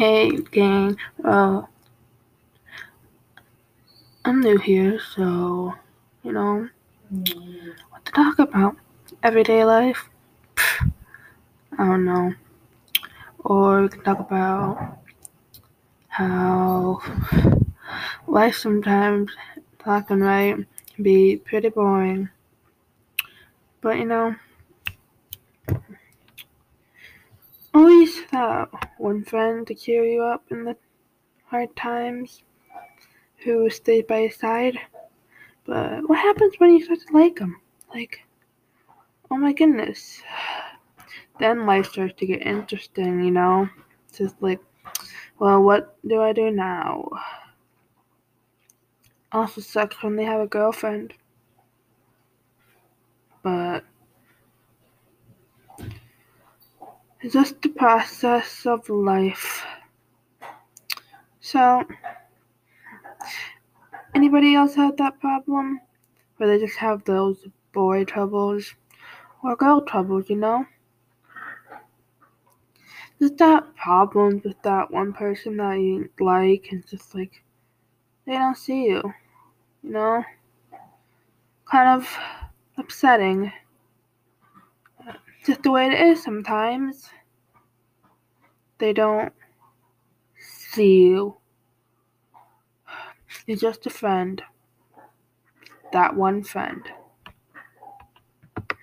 Again, I'm new here, so what to talk about. Everyday life, I don't know. Or we can talk about how life sometimes, black and white, can be pretty boring. But always that one friend to cheer you up in the hard times, who stays by your side. But what happens when you start to like them? Like, oh my goodness. Then life starts to get interesting, It's just like, well, what do I do now? Also sucks when they have a girlfriend. But it's just the process of life. So, anybody else have that problem? Where they just have those boy troubles or girl troubles, Just that problem with that one person that you like, and just like, they don't see you, Kind of upsetting. Just the way it is sometimes. They don't see you. You're just a friend. That one friend.